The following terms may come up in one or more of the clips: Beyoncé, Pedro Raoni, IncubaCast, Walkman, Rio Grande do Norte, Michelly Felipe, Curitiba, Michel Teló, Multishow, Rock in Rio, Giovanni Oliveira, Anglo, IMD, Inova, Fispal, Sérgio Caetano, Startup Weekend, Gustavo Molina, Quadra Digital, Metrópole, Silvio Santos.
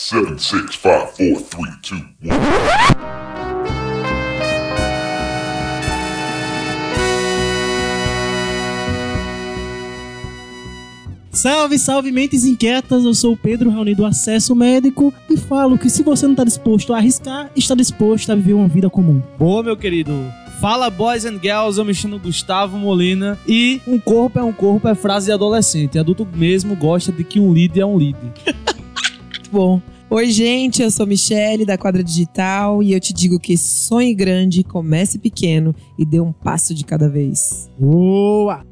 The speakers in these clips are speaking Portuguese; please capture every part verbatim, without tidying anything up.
sete, seis, cinco, quatro, três, dois, um. Salve, salve mentes inquietas, eu sou o Pedro Raoni do Acesso Médico e falo que se você não está disposto a arriscar, está disposto a viver uma vida comum. Boa, meu querido. Fala, boys and girls, eu me chamo Gustavo Molina e um corpo é um corpo é frase de adolescente. Adulto mesmo gosta de que um lead é um lead. Bom. Oi, gente, eu sou Michelly da Quadra Digital e eu te digo que sonhe grande, comece pequeno e dê um passo de cada vez. Boa!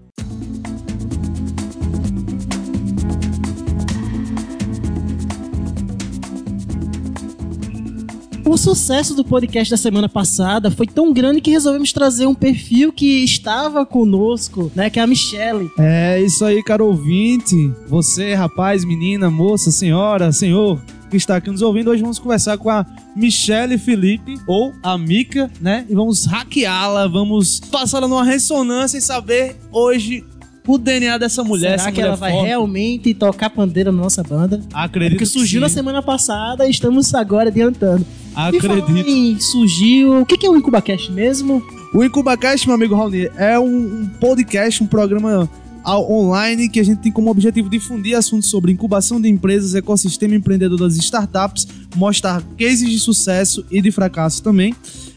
O sucesso do podcast da semana passada foi tão grande que resolvemos trazer um perfil que estava conosco, né? Que é a Michelly. É isso aí, caro ouvinte. Você, rapaz, menina, moça, senhora, senhor, que está aqui nos ouvindo. Hoje vamos conversar com a Michelly Felipe, ou a Mica, né? E vamos hackeá-la, vamos passá-la numa ressonância e saber hoje o D N A dessa mulher. Será que mulher ela vai forte? Realmente tocar pandeira na nossa banda? Acredito é porque surgiu sim. Na semana passada e estamos agora adiantando. Acredito. E surgiu... O que é o IncubaCast mesmo? O IncubaCast, meu amigo Raoni, é um podcast, um programa online que a gente tem como objetivo difundir assuntos sobre incubação de empresas, ecossistema empreendedor das startups, mostrar cases de sucesso e de fracasso também,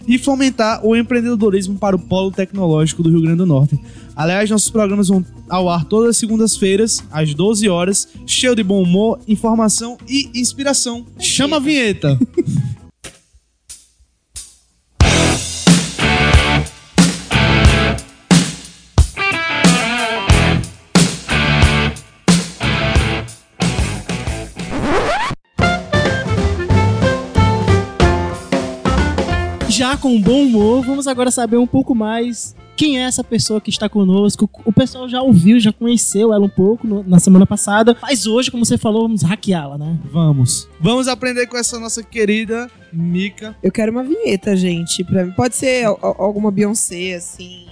e fomentar o empreendedorismo para o polo tecnológico do Rio Grande do Norte. Aliás, nossos programas vão ao ar todas as segundas-feiras, às doze horas, cheio de bom humor, informação e inspiração. Chama a vinheta! Já com bom humor, vamos agora saber um pouco mais quem é essa pessoa que está conosco. O pessoal já ouviu, já conheceu ela um pouco no, na semana passada, mas hoje, como você falou, vamos hackeá-la, né? Vamos. Vamos aprender com essa nossa querida Mica. Eu quero uma vinheta, gente. Pra mim. Pode ser a, a, alguma Beyoncé, assim.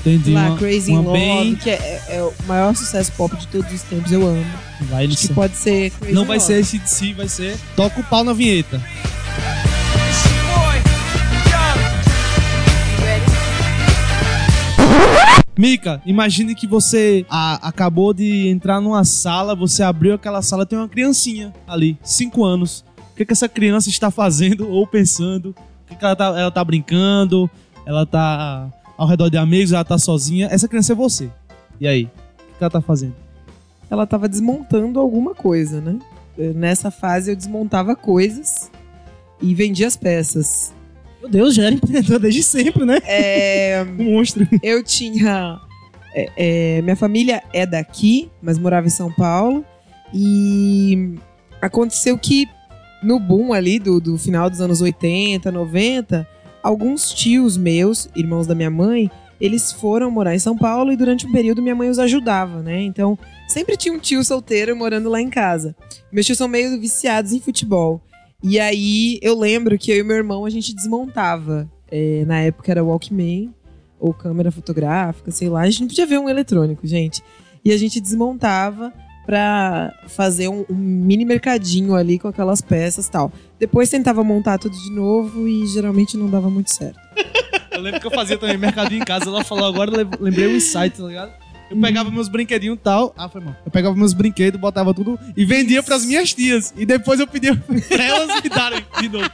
Entendi. Lá, uma, Crazy uma Love, bem... que é, é o maior sucesso pop de todos os tempos, eu amo. Vai Acho que pode ser Crazy Não vai Love. Ser esse de si, vai ser Toca o Pau na Vinheta. Mica, imagine que você a, acabou de entrar numa sala, você abriu aquela sala, tem uma criancinha ali, cinco anos. O que, é que essa criança está fazendo ou pensando? O que, é que ela, tá, ela tá brincando? Ela tá ao redor de amigos? Ela tá sozinha? Essa criança é você. E aí? O que ela tá fazendo? Ela tava desmontando alguma coisa, né? Nessa fase eu desmontava coisas e vendia as peças. Meu Deus, já era empreendedor desde sempre, né? É... um monstro. Eu tinha... É, é, minha família é daqui, mas morava em São Paulo. E aconteceu que no boom ali do, do final dos anos oitenta, noventa, alguns tios meus, irmãos da minha mãe, eles foram morar em São Paulo e durante um período minha mãe os ajudava, né? Então, sempre tinha um tio solteiro morando lá em casa. Meus tios são meio viciados em futebol. E aí, eu lembro que eu e meu irmão, a gente desmontava. É, na época era Walkman, ou câmera fotográfica, sei lá. A gente não podia ver um eletrônico, gente. E a gente desmontava pra fazer um, um mini mercadinho ali com aquelas peças e tal. Depois tentava montar tudo de novo e geralmente não dava muito certo. Eu lembro que eu fazia também mercadinho em casa. Ela falou agora, lembrei o insight, tá ligado? Eu pegava meus brinquedinhos e tal. Ah, foi mal. Eu pegava meus brinquedos, botava tudo e vendia pras minhas tias. E depois eu pedia pra elas me darem de novo.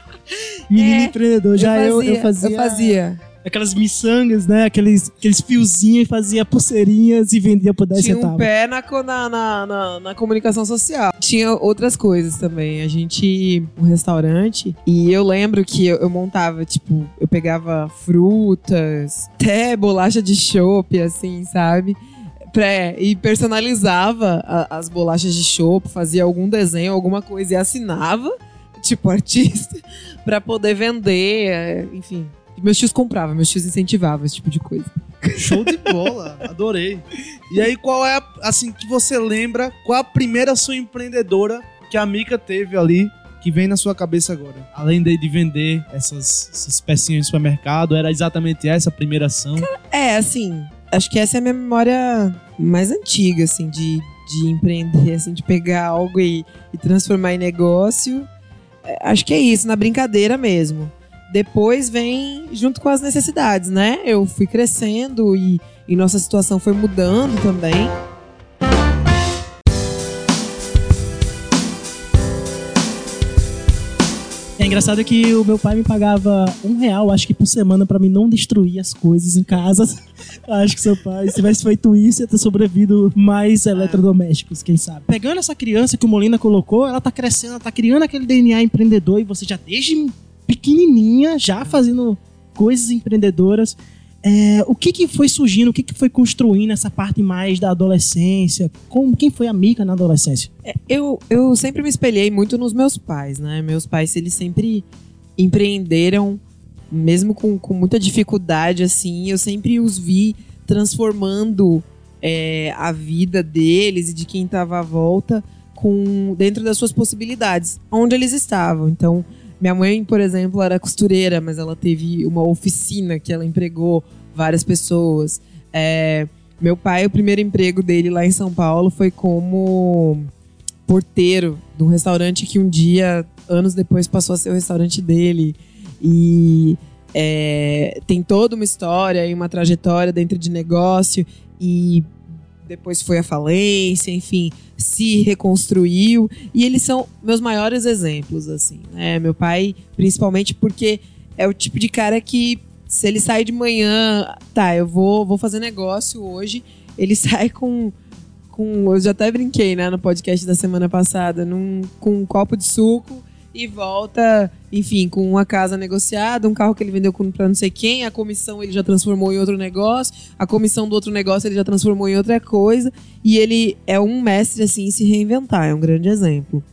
Menino é, empreendedor, já eu fazia, eu, eu, fazia eu fazia. Aquelas miçangas, né? Aqueles, aqueles fiozinhos e fazia pulseirinhas e vendia por dez centavos. Tinha um pé na, na, na, na comunicação social. Tinha outras coisas também. A gente, um restaurante, e eu lembro que eu, eu montava, tipo, eu pegava frutas, até bolacha de chopp, assim, sabe? Pré, e personalizava a, as bolachas de chopp, fazia algum desenho, alguma coisa e assinava, tipo artista, pra poder vender, enfim. Meus tios compravam, meus tios incentivavam esse tipo de coisa. Show de bola, adorei. E aí qual é, a, assim, que você lembra, qual a primeira sua empreendedora que a Mica teve ali, que vem na sua cabeça agora? Além de, de vender essas, essas pecinhas no supermercado, era exatamente essa a primeira ação? É, assim... Acho que essa é a minha memória mais antiga, assim, de, de empreender, assim, de pegar algo e, e transformar em negócio. Acho que é isso, na brincadeira mesmo. Depois vem junto com as necessidades, né? Eu fui crescendo e, e nossa situação foi mudando também. É engraçado que o meu pai me pagava um real, acho que por semana, pra mim não destruir as coisas em casa. Acho que seu pai, se tivesse feito isso, ia ter sobrevivido mais eletrodomésticos, quem sabe. Pegando essa criança que o Molina colocou, ela tá crescendo, ela tá criando aquele D N A empreendedor, e você já desde pequenininha, já fazendo coisas empreendedoras. É, o que que foi surgindo, o que que foi construindo essa parte mais da adolescência? Como, quem foi a Mica na adolescência? É, eu, eu sempre me espelhei muito nos meus pais, né? Meus pais, eles sempre empreenderam, mesmo com, com muita dificuldade, assim. Eu sempre os vi transformando é, a vida deles e de quem estava à volta com, dentro das suas possibilidades, onde eles estavam. Então, minha mãe, por exemplo, era costureira, mas ela teve uma oficina que ela empregou várias pessoas. É, meu pai, o primeiro emprego dele lá em São Paulo foi como porteiro de um restaurante que um dia, anos depois, passou a ser o restaurante dele. E é, tem toda uma história e uma trajetória dentro de negócio. E depois foi à falência, enfim, se reconstruiu. E eles são meus maiores exemplos, assim, né? Meu pai, principalmente porque é o tipo de cara que, se ele sair de manhã, tá, eu vou, vou fazer negócio hoje, ele sai com, com, eu já até brinquei, né, no podcast da semana passada, num, com um copo de suco e volta, enfim, com uma casa negociada, um carro que ele vendeu pra não sei quem, a comissão ele já transformou em outro negócio, a comissão do outro negócio ele já transformou em outra coisa, e ele é um mestre, assim, em se reinventar, é um grande exemplo.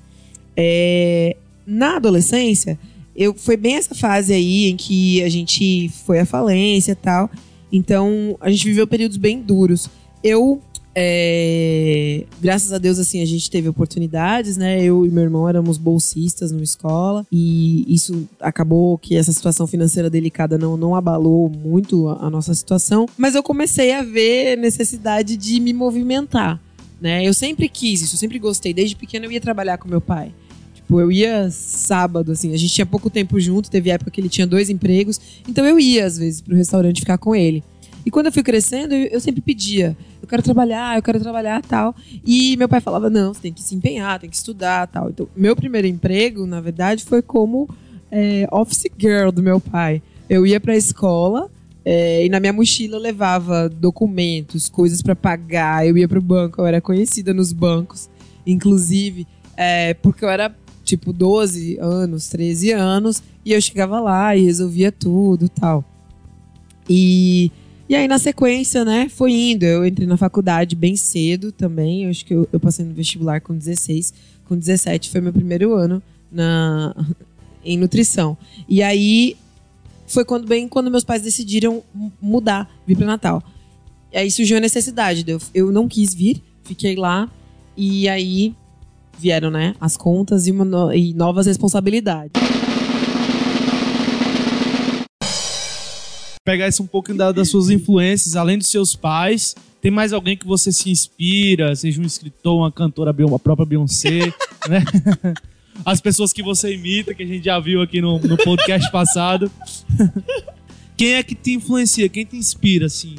É, na adolescência, eu, foi bem essa fase aí em que a gente foi à falência e tal, então a gente viveu períodos bem duros. Eu... É, graças a Deus, assim, a gente teve oportunidades, né? Eu e meu irmão éramos bolsistas numa escola, e isso acabou que essa situação financeira delicada não, não abalou muito a, a nossa situação, mas eu comecei a ver necessidade de me movimentar, né? Eu sempre quis isso, eu sempre gostei, desde pequena eu ia trabalhar com meu pai. Tipo, eu ia sábado, assim, a gente tinha pouco tempo junto, teve época que ele tinha dois empregos, então eu ia às vezes pro restaurante ficar com ele. E quando eu fui crescendo, eu sempre pedia, eu quero trabalhar, eu quero trabalhar, tal. E meu pai falava, não, você tem que se empenhar, tem que estudar, tal. Então, meu primeiro emprego, na verdade, foi como é, office girl do meu pai. Eu ia pra escola é, e na minha mochila eu levava documentos, coisas pra pagar. Eu ia pro banco, eu era conhecida nos bancos, inclusive, é, porque eu era tipo doze anos, treze anos. E eu chegava lá e resolvia tudo, tal. E... E aí, na sequência, né, foi indo. Eu entrei na faculdade bem cedo também. Eu acho que eu, eu passei no vestibular com dezesseis. Com dezessete foi meu primeiro ano na, em nutrição. E aí, foi quando, bem quando meus pais decidiram mudar, vir para Natal. E aí surgiu a necessidade. Eu, eu não quis vir, fiquei lá. E aí, vieram, né, as contas e, uma, e novas responsabilidades. Pegar isso um pouco da, das suas influências, além dos seus pais, tem mais alguém que você se inspira, seja um escritor, uma cantora, a própria Beyoncé, né? As pessoas que você imita, que a gente já viu aqui no, no podcast passado. Quem é que te influencia? Quem te inspira, assim,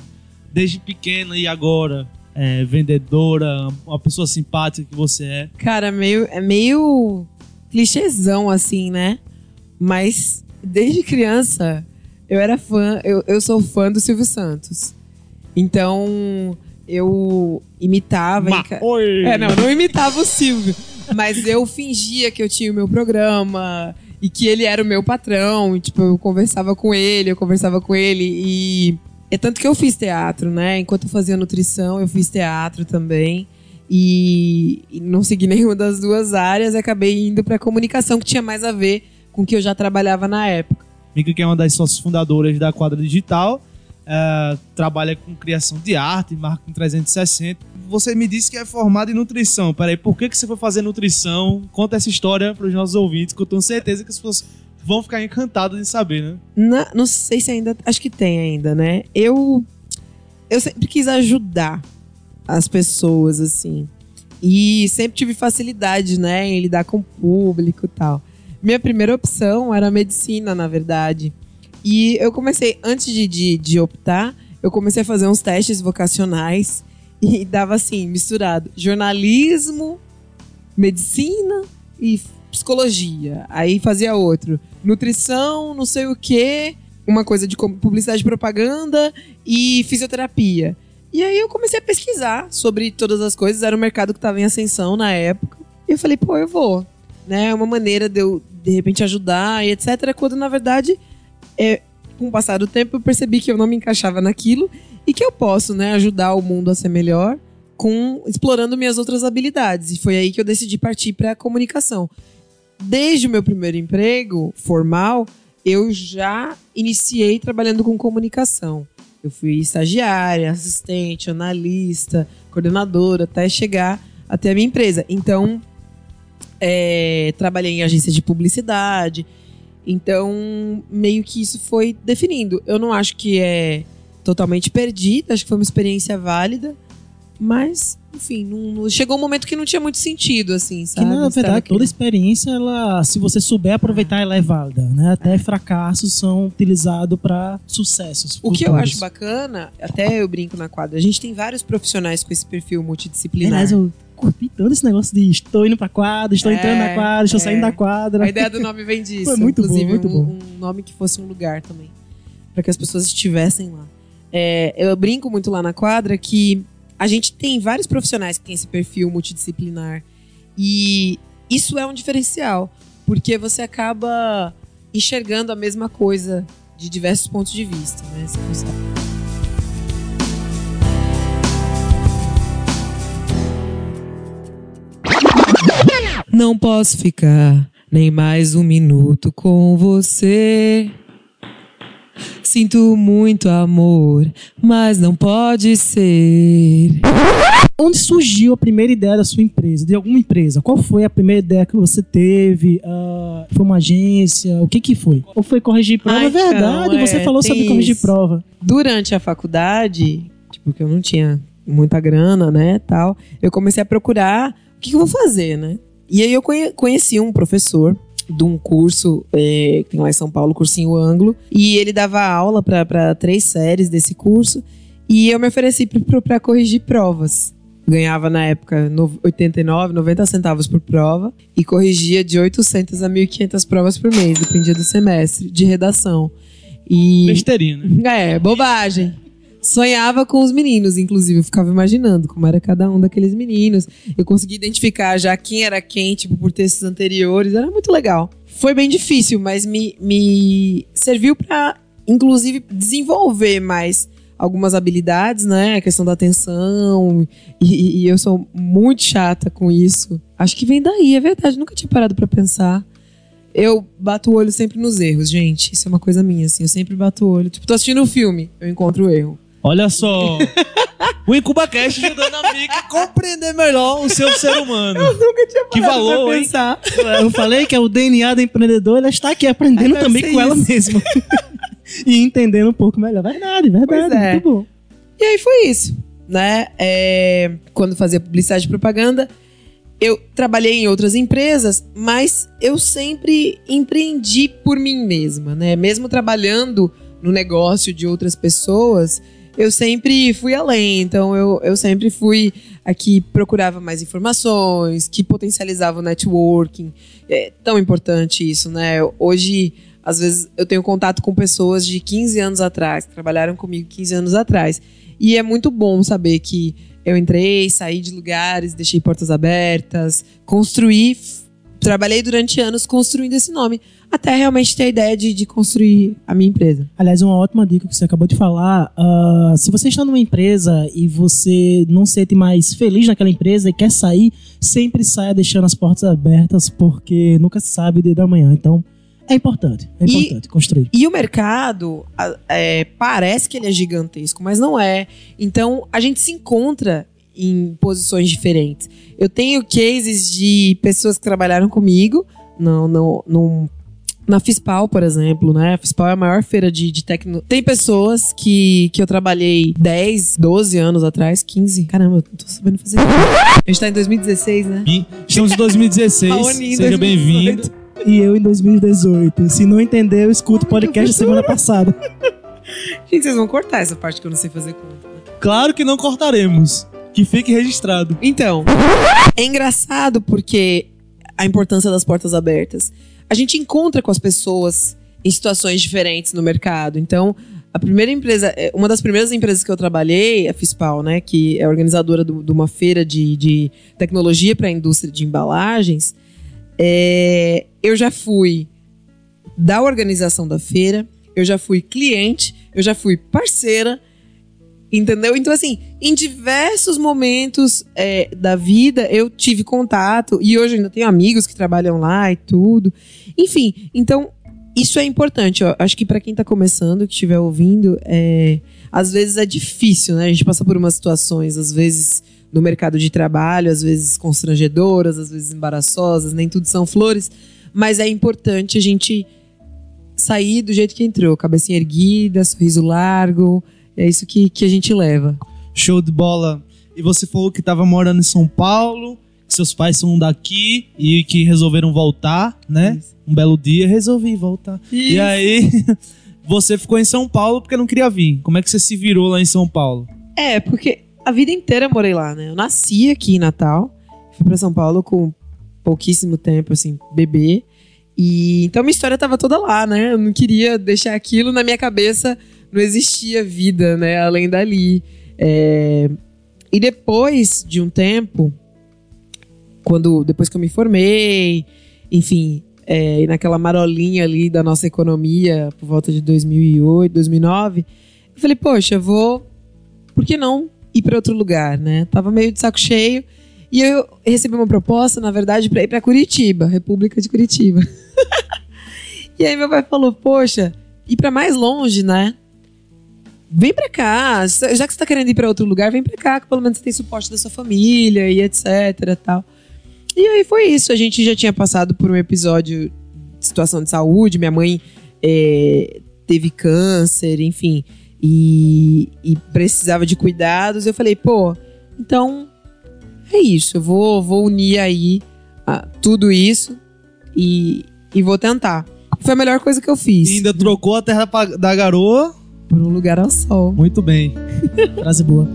desde pequena e agora? É, vendedora, uma pessoa simpática que você é? Cara, meio, é meio clichêzão, assim, né? Mas desde criança... Eu era fã, eu, eu sou fã do Silvio Santos. Então, eu imitava... Ma, ca... oi. É, não, não imitava o Silvio. Mas eu fingia que eu tinha o meu programa e que ele era o meu patrão. E, tipo, eu conversava com ele, eu conversava com ele. E é tanto que eu fiz teatro, né? Enquanto eu fazia nutrição, eu fiz teatro também. E, e não segui nenhuma das duas áreas. Acabei indo pra comunicação, que tinha mais a ver com o que eu já trabalhava na época. Mica, que é uma das sócias fundadoras da Quadra Digital, uh, trabalha com criação de arte, marketing trezentos e sessenta. Você me disse que é formada em nutrição. Peraí, por que, que você foi fazer nutrição? Conta essa história para os nossos ouvintes, que eu tenho certeza que as pessoas vão ficar encantadas em saber, né? Não, não sei se ainda... Acho que tem ainda, né? Eu, eu sempre quis ajudar as pessoas, assim. E sempre tive facilidade, né, em lidar com o público e tal. Minha primeira opção era medicina, na verdade. E eu comecei, antes de, de, de optar, eu comecei a fazer uns testes vocacionais e dava assim, misturado. Jornalismo, medicina e psicologia. Aí fazia outro. Nutrição, não sei o quê, uma coisa de publicidade e propaganda e fisioterapia. E aí eu comecei a pesquisar sobre todas as coisas. Era um mercado que estava em ascensão na época. E eu falei, pô, eu vou. Né? É uma maneira de eu, de repente, ajudar e etcétera. Quando, na verdade... É, com o passar do tempo eu percebi que eu não me encaixava naquilo e que eu posso, né, ajudar o mundo a ser melhor com, explorando minhas outras habilidades. E foi aí que eu decidi partir para a comunicação. Desde o meu primeiro emprego formal, eu já iniciei trabalhando com comunicação. Eu fui estagiária, assistente, analista, coordenadora, até chegar até a minha empresa. Então, é, trabalhei em agência de publicidade. Então, meio que isso foi definindo. Eu não acho que é totalmente perdida, acho que foi uma experiência válida. Mas, enfim, não, não, chegou um momento que não tinha muito sentido, assim, sabe? Que, na verdade, toda experiência, ela, se você souber aproveitar, ah. ela é válida, né? Até ah. fracassos são utilizados para sucessos futuros. O que eu acho bacana, até eu brinco na quadra, a gente tem vários profissionais com esse perfil multidisciplinar. Aliás, eu curti tanto esse negócio de estou indo pra quadra, estou é, entrando na quadra, estou é. saindo da quadra. A ideia do nome vem disso. Foi muito inclusive, bom, muito um, bom. Um nome que fosse um lugar também, para que as pessoas estivessem lá. É, eu brinco muito lá na quadra que a gente tem vários profissionais que têm esse perfil multidisciplinar e isso é um diferencial, porque você acaba enxergando a mesma coisa de diversos pontos de vista, né? Se você... Não posso ficar nem mais um minuto com você. Sinto muito amor, mas não pode ser. Onde surgiu a primeira ideia da sua empresa? De alguma empresa? Qual foi a primeira ideia que você teve? Uh, foi uma agência? O que que foi? Ou foi corrigir prova? Ai, é verdade, então, é, você falou sobre corrigir prova. Durante a faculdade, tipo, que eu não tinha muita grana, né, tal, eu comecei a procurar o que que eu vou fazer, né? E aí eu conheci um professor de um curso é, que tem lá em São Paulo, cursinho Anglo, e ele dava aula para três séries desse curso, e eu me ofereci para corrigir provas. Ganhava na época oitenta e nove, noventa centavos por prova, e corrigia de oitocentas a mil e quinhentas provas por mês, dependia do semestre, de redação. E... besteirinha, né? É, bobagem. Sonhava com os meninos, inclusive, eu ficava imaginando como era cada um daqueles meninos. Eu consegui identificar já quem era quem, tipo, por textos anteriores, era muito legal. Foi bem difícil, mas me, me serviu para, inclusive, desenvolver mais algumas habilidades, né? A questão da atenção, e, e eu sou muito chata com isso. Acho que vem daí, é verdade, nunca tinha parado para pensar. Eu bato o olho sempre nos erros, gente, isso é uma coisa minha, assim, eu sempre bato o olho. Tipo, tô assistindo um filme, eu encontro o erro. Olha só, o IncubaCast ajudando a Mica a compreender melhor o seu ser humano. Eu nunca tinha que valor, pra pensar. Hein? Eu falei que é o D N A da empreendedora, ela está aqui aprendendo também com isso. Ela mesma. E entendendo um pouco melhor. Verdade, verdade, é. Muito bom. E aí foi isso, né? É, quando fazia publicidade e propaganda, eu trabalhei em outras empresas, mas eu sempre empreendi por mim mesma, né? Mesmo trabalhando no negócio de outras pessoas... eu sempre fui além, então eu, eu sempre fui a que procurava mais informações, que potencializava o networking. É tão importante isso, né? Hoje, às vezes, eu tenho contato com pessoas de quinze anos atrás, que trabalharam comigo quinze anos atrás. E é muito bom saber que eu entrei, saí de lugares, deixei portas abertas, construí, trabalhei durante anos construindo esse nome. Até realmente ter a ideia de, de construir a minha empresa. Aliás, uma ótima dica que você acabou de falar. Uh, se você está numa empresa e você não se sente mais feliz naquela empresa e quer sair, sempre saia deixando as portas abertas, porque nunca se sabe o dia da manhã. Então, é importante. É importante e, construir. E o mercado, é, parece que ele é gigantesco, mas não é. Então, a gente se encontra em posições diferentes. Eu tenho cases de pessoas que trabalharam comigo, não, não, não na Fispal, por exemplo, né? A Fispal é a maior feira de, de tecno... Tem pessoas que, que eu trabalhei dez, doze anos atrás, quinze. Caramba, eu não tô sabendo fazer isso. A gente tá em dois mil e dezesseis, né? E estamos em dois mil e dezesseis. Raoni, seja bem-vindo. E eu em dois mil e dezoito. Se não entender, eu escuto o podcast da semana passada. Gente, vocês vão cortar essa parte que eu não sei fazer conta. Claro que não cortaremos. Que fique registrado. Então, é engraçado porque a importância das portas abertas. A gente encontra com as pessoas em situações diferentes no mercado. Então, a primeira empresa, uma das primeiras empresas que eu trabalhei, a Fispal, né, que é organizadora do, de uma feira de, de tecnologia para a indústria de embalagens, é, eu já fui da organização da feira, eu já fui cliente, eu já fui parceira, entendeu? Então, assim, em diversos momentos é, da vida, eu tive contato. E hoje ainda tenho amigos que trabalham lá e tudo. Enfim, então, isso é importante. Ó. Acho que pra quem tá começando, que estiver ouvindo, é, às vezes é difícil, né? A gente passa por umas situações, às vezes, no mercado de trabalho, às vezes constrangedoras, às vezes embaraçosas, nem tudo são flores. Mas é importante a gente sair do jeito que entrou. Cabecinha erguida, sorriso largo... É isso que, que a gente leva. Show de bola. E você falou que estava morando em São Paulo, que seus pais são daqui e que resolveram voltar, né? Isso. Um belo dia, resolvi voltar. Isso. E aí, você ficou em São Paulo porque não queria vir. Como é que você se virou lá em São Paulo? É, porque a vida inteira eu morei lá, né? Eu nasci aqui em Natal, fui para São Paulo com pouquíssimo tempo, assim, bebê. E então minha história estava toda lá, né? Eu não queria deixar aquilo na minha cabeça... Não existia vida, né, além dali. É... E depois de um tempo, quando, depois que eu me formei, enfim, é, naquela marolinha ali da nossa economia, por volta de dois mil e oito, dois mil e nove, eu falei, poxa, eu vou, por que não ir para outro lugar, né? Tava meio de saco cheio e eu recebi uma proposta, na verdade, para ir para Curitiba, República de Curitiba. E aí meu pai falou, poxa, ir para mais longe, né? Vem pra cá, já que você tá querendo ir pra outro lugar, vem pra cá, que pelo menos você tem suporte da sua família e etc, tal. E aí foi isso, a gente já tinha passado por um episódio de situação de saúde, minha mãe é, teve câncer, enfim, e, e precisava de cuidados. Eu falei, pô, então é isso, eu vou, vou unir aí a, tudo isso e, e vou tentar. Foi a melhor coisa que eu fiz. E ainda trocou a terra pra, da garoa por um lugar ao sol. Muito bem. Frase boa.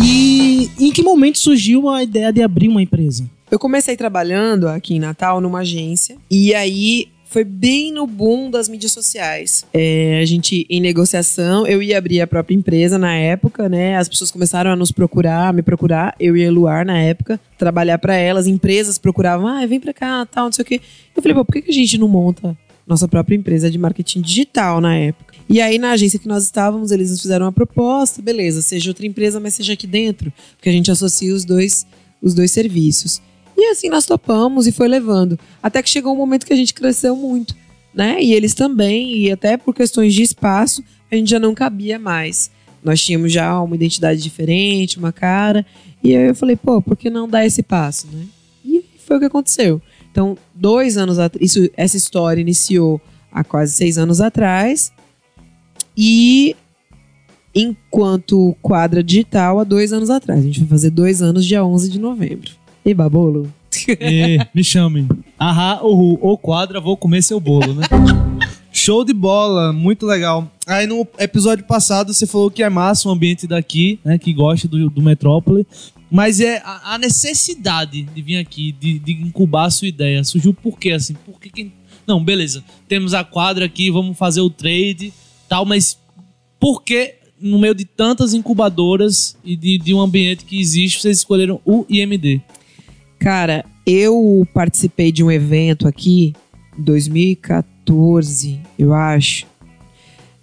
E em que momento surgiu a ideia de abrir uma empresa? Eu comecei trabalhando aqui em Natal numa agência. E aí foi bem no boom das mídias sociais. É, a gente, em negociação, eu ia abrir a própria empresa na época, né? As pessoas começaram a nos procurar, a me procurar. Eu e a Luar, na época, trabalhar pra elas. Empresas procuravam, ah, vem pra cá, tal, não sei o quê. Eu falei, pô, por que a gente não monta nossa própria empresa de marketing digital na época? E aí, na agência que nós estávamos, eles nos fizeram uma proposta. Beleza, seja outra empresa, mas seja aqui dentro. Porque a gente associa os dois, os dois serviços. E assim nós topamos e foi levando. Até que chegou um momento que a gente cresceu muito, né? E eles também, e até por questões de espaço, a gente já não cabia mais. Nós tínhamos já uma identidade diferente, uma cara. E aí eu falei, pô, por que não dar esse passo, né? E foi o que aconteceu. Então, dois anos atrás, isso, essa história iniciou há quase seis anos atrás. E enquanto Quadra Digital, há dois anos atrás. A gente vai fazer dois anos dia onze de novembro. E babolo? E, me chame. Ahá, uhul, ou Quadra, vou comer seu bolo, né? Show de bola, muito legal. Aí no episódio passado você falou que é massa o ambiente daqui, né? Que gosta do, do Metrópole. Mas é a, a necessidade de vir aqui, de, de incubar a sua ideia. Surgiu por quê, assim? Por que que... Não, beleza. Temos a Quadra aqui, vamos fazer o trade, tal. Mas por que... No meio de tantas incubadoras e de, de um ambiente que existe, vocês escolheram o I M D? Cara, eu participei de um evento aqui em dois mil e quatorze, eu acho,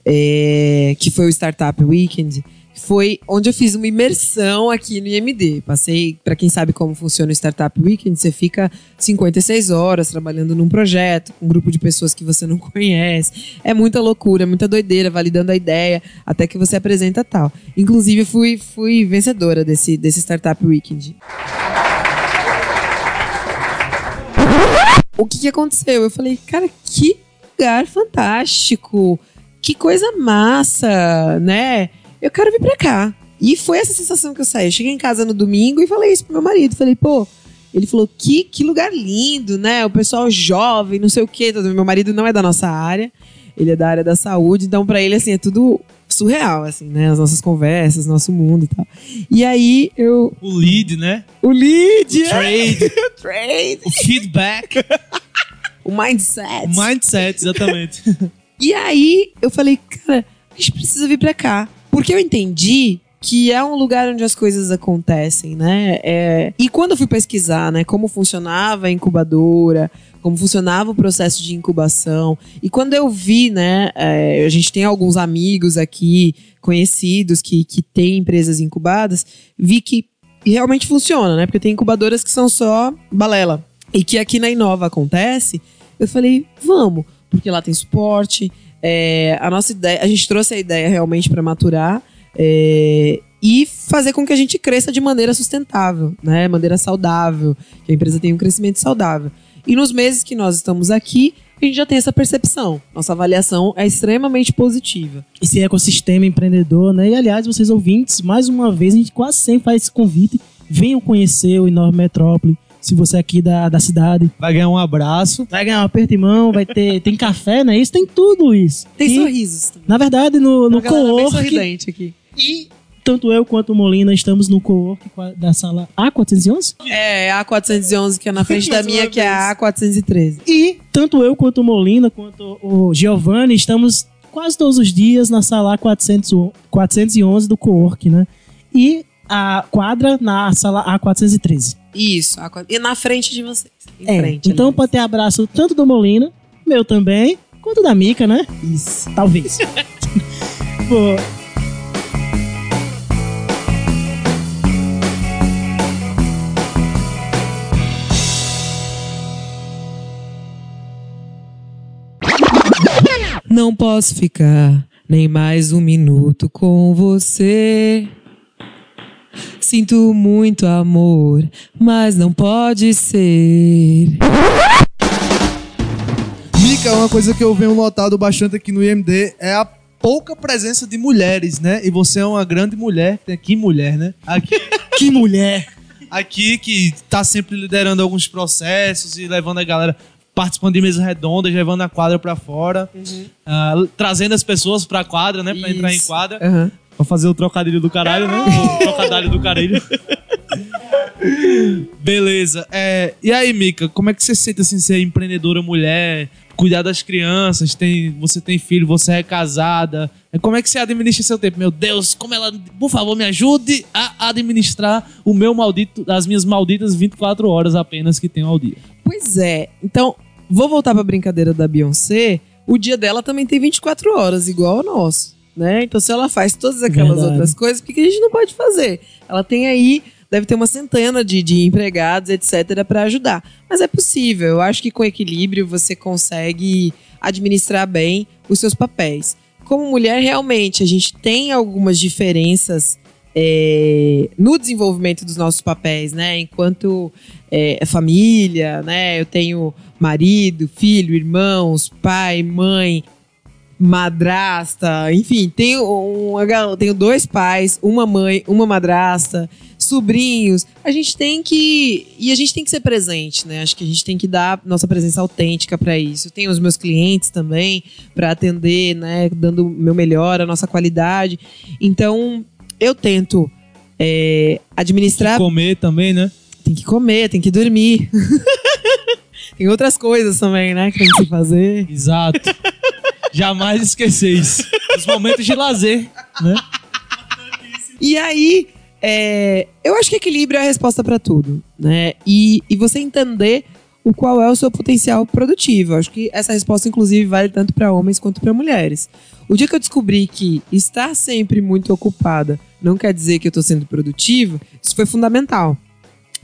é, que foi o Startup Weekend, foi onde eu fiz uma imersão aqui no I M D. Passei, para quem sabe como funciona o Startup Weekend, você fica cinquenta e seis horas trabalhando num projeto, com um grupo de pessoas que você não conhece. É muita loucura, muita doideira, validando a ideia, até que você apresenta tal. Inclusive, fui, fui vencedora desse, desse Startup Weekend. O que, que aconteceu? Eu falei, cara, que lugar fantástico, que coisa massa, né? Eu quero vir pra cá. E foi essa sensação que eu saí. Eu cheguei em casa no domingo e falei isso pro meu marido. Falei, pô... Ele falou, que, que lugar lindo, né? O pessoal jovem, não sei o quê. Meu marido não é da nossa área. Ele é da área da saúde. Então, pra ele, assim, é tudo surreal, assim, né? As nossas conversas, nosso mundo e tal. E aí, eu... O lead, né? O lead! O trade! O trade! O feedback! O mindset! O mindset, exatamente. E aí, eu falei, cara, a gente precisa vir pra cá. Porque eu entendi que é um lugar onde as coisas acontecem, né? É... E quando eu fui pesquisar, né, como funcionava a incubadora, como funcionava o processo de incubação, e quando eu vi, né, é... a gente tem alguns amigos aqui, conhecidos, que, que têm empresas incubadas, vi que realmente funciona, né? Porque tem incubadoras que são só balela. E que aqui na Inova acontece, eu falei, vamos, porque lá tem suporte. É, a nossa ideia, a gente trouxe a ideia realmente para maturar é, e fazer com que a gente cresça de maneira sustentável, né? Maneira saudável, que a empresa tenha um crescimento saudável. E nos meses que nós estamos aqui, a gente já tem essa percepção. Nossa avaliação é extremamente positiva. Esse ecossistema empreendedor, né? E aliás, vocês ouvintes, mais uma vez, a gente quase sempre faz esse convite. Venham conhecer o Inova Metrópole. Se você é aqui da, da cidade, vai ganhar um abraço, vai ganhar um aperto de mão, vai ter... Tem café, né? Isso, tem tudo isso. Tem e, sorrisos. Também. Na verdade, no, no co-work... Bem sorridente aqui. E tanto eu quanto o Molina estamos no co-work da sala A quatrocentos e onze? É, A quatrocentos e onze, que é na frente da minha, que é a A quatrocentos e treze. E tanto eu quanto o Molina, quanto o Giovanni, estamos quase todos os dias na sala A quatrocentos e onze do co-work, né? E a quadra na sala A quatrocentos e treze. Isso, e na frente de vocês. Em é, frente, então, aliás, pode ter abraço tanto do Molina, meu também, quanto da Mica, né? Isso. Talvez. Boa. Não posso ficar nem mais um minuto com você. Sinto muito amor, mas não pode ser. Mica, uma coisa que eu venho notado bastante aqui no I M D é a pouca presença de mulheres, né? E você é uma grande mulher. Que mulher, né? Aqui, que mulher! Aqui que tá sempre liderando alguns processos e levando a galera... Participando de mesas redondas, levando a quadra pra fora. Uhum. Uh, trazendo as pessoas pra quadra, né? Pra Isso. entrar em quadra. Uhum. Pra fazer o trocadilho do caralho, né? O trocadilho do caralho. Beleza. É, e aí, Mica, como é que você se sente, assim, ser empreendedora mulher, cuidar das crianças, tem, você tem filho, você é casada. Como é que você administra seu tempo? Meu Deus, como ela... Por favor, me ajude a administrar o meu maldito, as minhas malditas vinte e quatro horas apenas que tenho ao dia. Pois é. Então, vou voltar pra brincadeira da Beyoncé. O dia dela também tem vinte e quatro horas, igual ao nosso. Né? Então, se ela faz todas aquelas Verdade. outras coisas, por que a gente não pode fazer? Ela tem aí, deve ter uma centena de, de empregados, etcétera, para ajudar. Mas é possível. Eu acho que com equilíbrio você consegue administrar bem os seus papéis. Como mulher, realmente, a gente tem algumas diferenças é, no desenvolvimento dos nossos papéis, né? Enquanto é, família, né? Eu tenho marido, filho, irmãos, pai, mãe... madrasta, enfim, tenho, um, tenho dois pais, uma mãe, uma madrasta, sobrinhos. A gente tem que... E a gente tem que ser presente, né? Acho que a gente tem que dar nossa presença autêntica para isso. Eu tenho os meus clientes também para atender, né? Dando o meu melhor, a nossa qualidade. Então, eu tento é, administrar... Tem que comer também, né? Tem que comer, tem que dormir. Tem outras coisas também, né? Que tem que se fazer. Exato. Jamais esqueceis os momentos de lazer, né? E aí, é, eu acho que equilíbrio é a resposta para tudo, né? E, e você entender o o qual é o seu potencial produtivo. Acho que essa resposta, inclusive, vale tanto para homens quanto para mulheres. O dia que eu descobri que estar sempre muito ocupada não quer dizer que eu estou sendo produtiva, isso foi fundamental.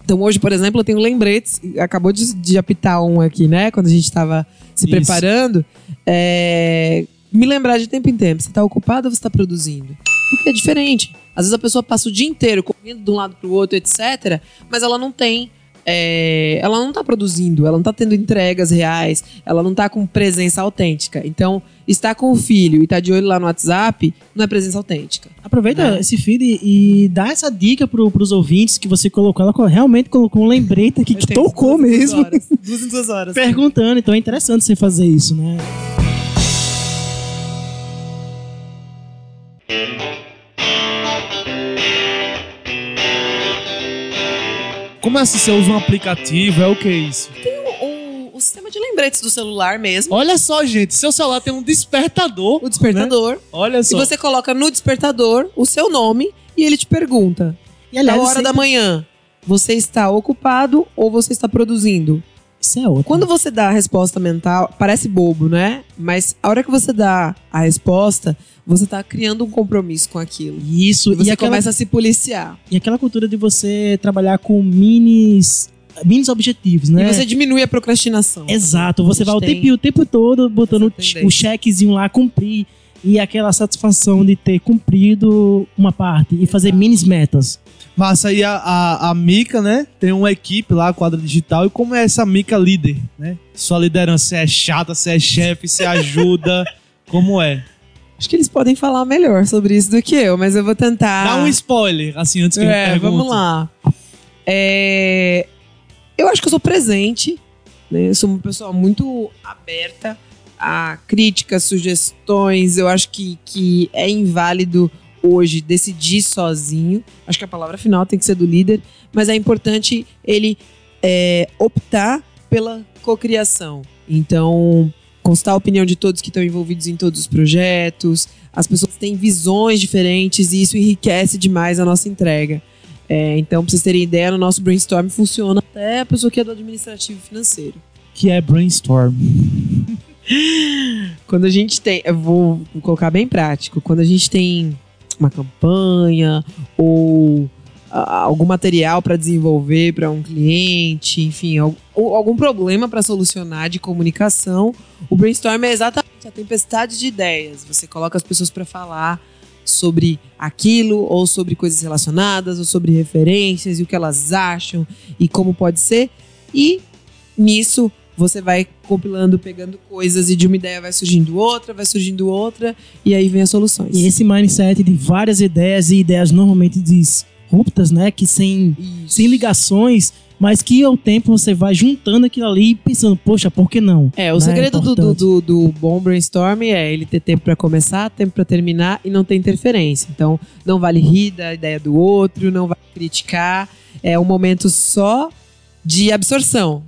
Então hoje, por exemplo, eu tenho lembretes, acabou de, de apitar um aqui, né? Quando a gente estava se isso. preparando, é, me lembrar de tempo em tempo, você está ocupado ou você está produzindo? Porque é diferente. Às vezes a pessoa passa o dia inteiro correndo de um lado para o outro, etcétera, mas ela não tem... É, ela não está produzindo, ela não está tendo entregas reais, ela não está com presença autêntica. Então, estar com o filho e estar de olho lá no WhatsApp não é presença autêntica. Aproveita, né, esse feed e, e dá essa dica pro, pros ouvintes que você colocou. Ela realmente colocou um lembrete aqui que tocou mesmo. Horas, duas em duas horas. Perguntando, então é interessante você fazer isso, né? Como é que você usa um aplicativo? É o que é isso? Tem o, o, o sistema de lembretes do celular mesmo. Olha só, gente. Seu celular tem um despertador. O despertador. Né? Olha só. E você coloca no despertador o seu nome e ele te pergunta. E aliás, a hora da manhã, você está ocupado ou você está produzindo? Isso é outro. Quando você dá a resposta mental, parece bobo, né? Mas a hora que você dá a resposta... Você tá criando um compromisso com aquilo. Isso. E você e aquela, começa a se policiar. E aquela cultura de você trabalhar com minis, minis objetivos, né? E você diminui a procrastinação. Exato. Você vai o tempo, o tempo todo botando o chequezinho lá, cumprir. E aquela satisfação de ter cumprido uma parte. E fazer minis metas. Massa. E a, a, a Mica, né? Tem uma equipe lá, Quadra Digital. E como é essa Mica líder, né? Sua liderança é chata, você é chefe, você ajuda. Como é? Acho que eles podem falar melhor sobre isso do que eu, mas eu vou tentar... Dá um spoiler, assim, antes que eu pergunte. É, vamos lá. É... Eu acho que eu sou presente, né? Eu sou uma pessoa muito aberta a críticas, sugestões. Eu acho que, que é inválido hoje decidir sozinho. Acho que a palavra final tem que ser do líder, mas é importante ele é, optar pela cocriação. Então... constar a opinião de todos que estão envolvidos em todos os projetos, as pessoas têm visões diferentes e isso enriquece demais a nossa entrega. É, então, pra vocês terem ideia, no nosso brainstorm funciona até a pessoa que é do administrativo financeiro. Que é brainstorm. Quando a gente tem, eu vou colocar bem prático, quando a gente tem uma campanha ou algum material para desenvolver para um cliente, enfim, algum problema para solucionar de comunicação, o brainstorm é exatamente a tempestade de ideias. Você coloca as pessoas para falar sobre aquilo ou sobre coisas relacionadas ou sobre referências e o que elas acham e como pode ser, e nisso você vai compilando, pegando coisas e de uma ideia vai surgindo outra, vai surgindo outra e aí vem as soluções. E esse mindset de várias ideias e ideias normalmente diz ruptas, né? Que sem, sem ligações, mas que ao tempo você vai juntando aquilo ali e pensando, poxa, por que não? É, o né? segredo é do, do, do bom brainstorm é ele ter tempo para começar, tempo para terminar e não ter interferência. Então, não vale rir da ideia do outro, não vale criticar. É um momento só de absorção.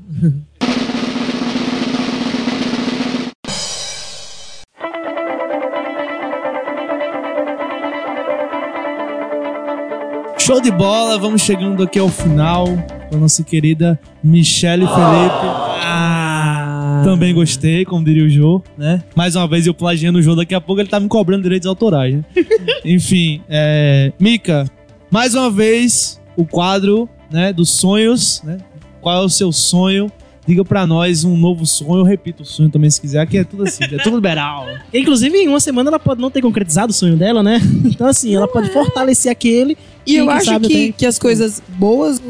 Show de bola, vamos chegando aqui ao final com a nossa querida Michelly Felipe. Ah, também gostei, como diria o Jô, né? Mais uma vez eu plagiando o Jô, daqui a pouco ele tá me cobrando direitos autorais, né? Enfim, é... Mica, mais uma vez o quadro, né, dos sonhos, né? Qual é o seu sonho? Diga pra nós um novo sonho. Eu repito o sonho também, se quiser. Aqui é tudo assim, é tudo liberal. Inclusive, em uma semana ela pode não ter concretizado o sonho dela, né? Então, assim, ela pode fortalecer aquele. E eu acho que, que as coisas boas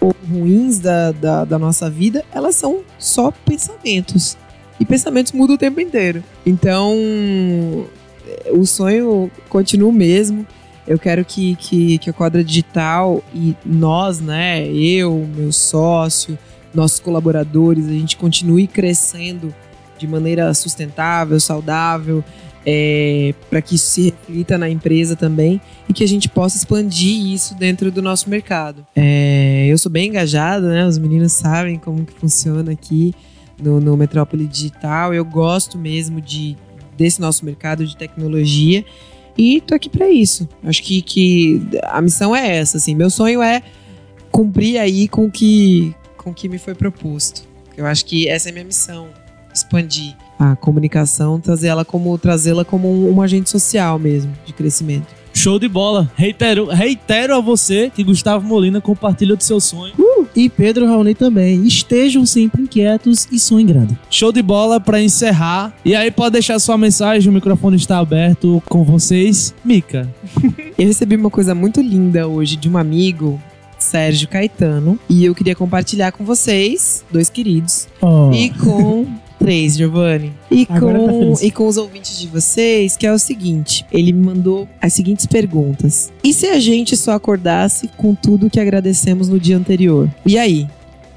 ou ruins da, da, da nossa vida, elas são só pensamentos. E pensamentos mudam o tempo inteiro. Então, o sonho continua o mesmo. Eu quero que, que, que a Quadra Digital e nós, né? Eu, meu sócio... nossos colaboradores, a gente continue crescendo de maneira sustentável, saudável, é, para que isso se reflita na empresa também e que a gente possa expandir isso dentro do nosso mercado. É, eu sou bem engajada, né? Os meninos sabem como que funciona aqui no, no Metrópole Digital. Eu gosto mesmo de, desse nosso mercado de tecnologia e tô aqui para isso. Acho que, que a missão é essa, assim. Meu sonho é cumprir aí com que... com o que me foi proposto. Eu acho que essa é a minha missão, expandir a comunicação, trazê-la como, trazê-la como um, um agente social mesmo, de crescimento. Show de bola! Reitero, reitero a você que Gustavo Molina compartilha do seu sonho. Uh, e Pedro Raoni também. Estejam sempre inquietos e sonhem grande. Show de bola para encerrar. E aí pode deixar sua mensagem, o microfone está aberto com vocês. Mica. Eu recebi uma coisa muito linda hoje de um amigo, Sérgio Caetano. E eu queria compartilhar com vocês, dois queridos, oh. e com... Três, Giovanni. E com, tá e com os ouvintes de vocês, que é o seguinte. Ele me mandou as seguintes perguntas. E se a gente só acordasse com tudo que agradecemos no dia anterior? E aí?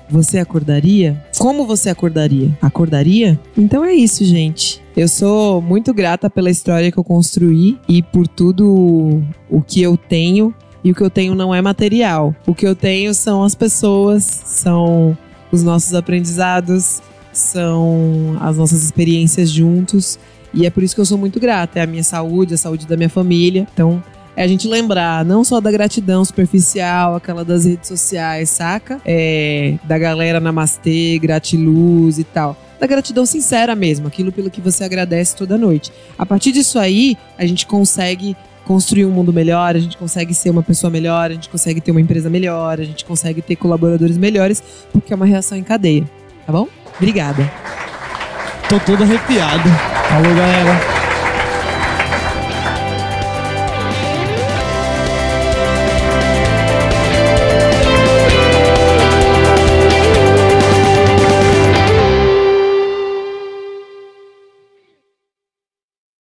Você acordaria? Como você acordaria? Acordaria? Então é isso, gente. Eu sou muito grata pela história que eu construí e por tudo o que eu tenho. E o que eu tenho não é material. O que eu tenho são as pessoas, são os nossos aprendizados... são as nossas experiências juntos, e é por isso que eu sou muito grata, é a minha saúde, a saúde da minha família. Então é a gente lembrar não só da gratidão superficial, aquela das redes sociais, saca? É, da galera namastê, gratiluz e tal, da gratidão sincera mesmo, aquilo pelo que você agradece toda noite. A partir disso aí, a gente consegue construir um mundo melhor, a gente consegue ser uma pessoa melhor, a gente consegue ter uma empresa melhor, a gente consegue ter colaboradores melhores, porque é uma reação em cadeia, tá bom? Obrigada. Tô todo arrepiado. Falou, galera.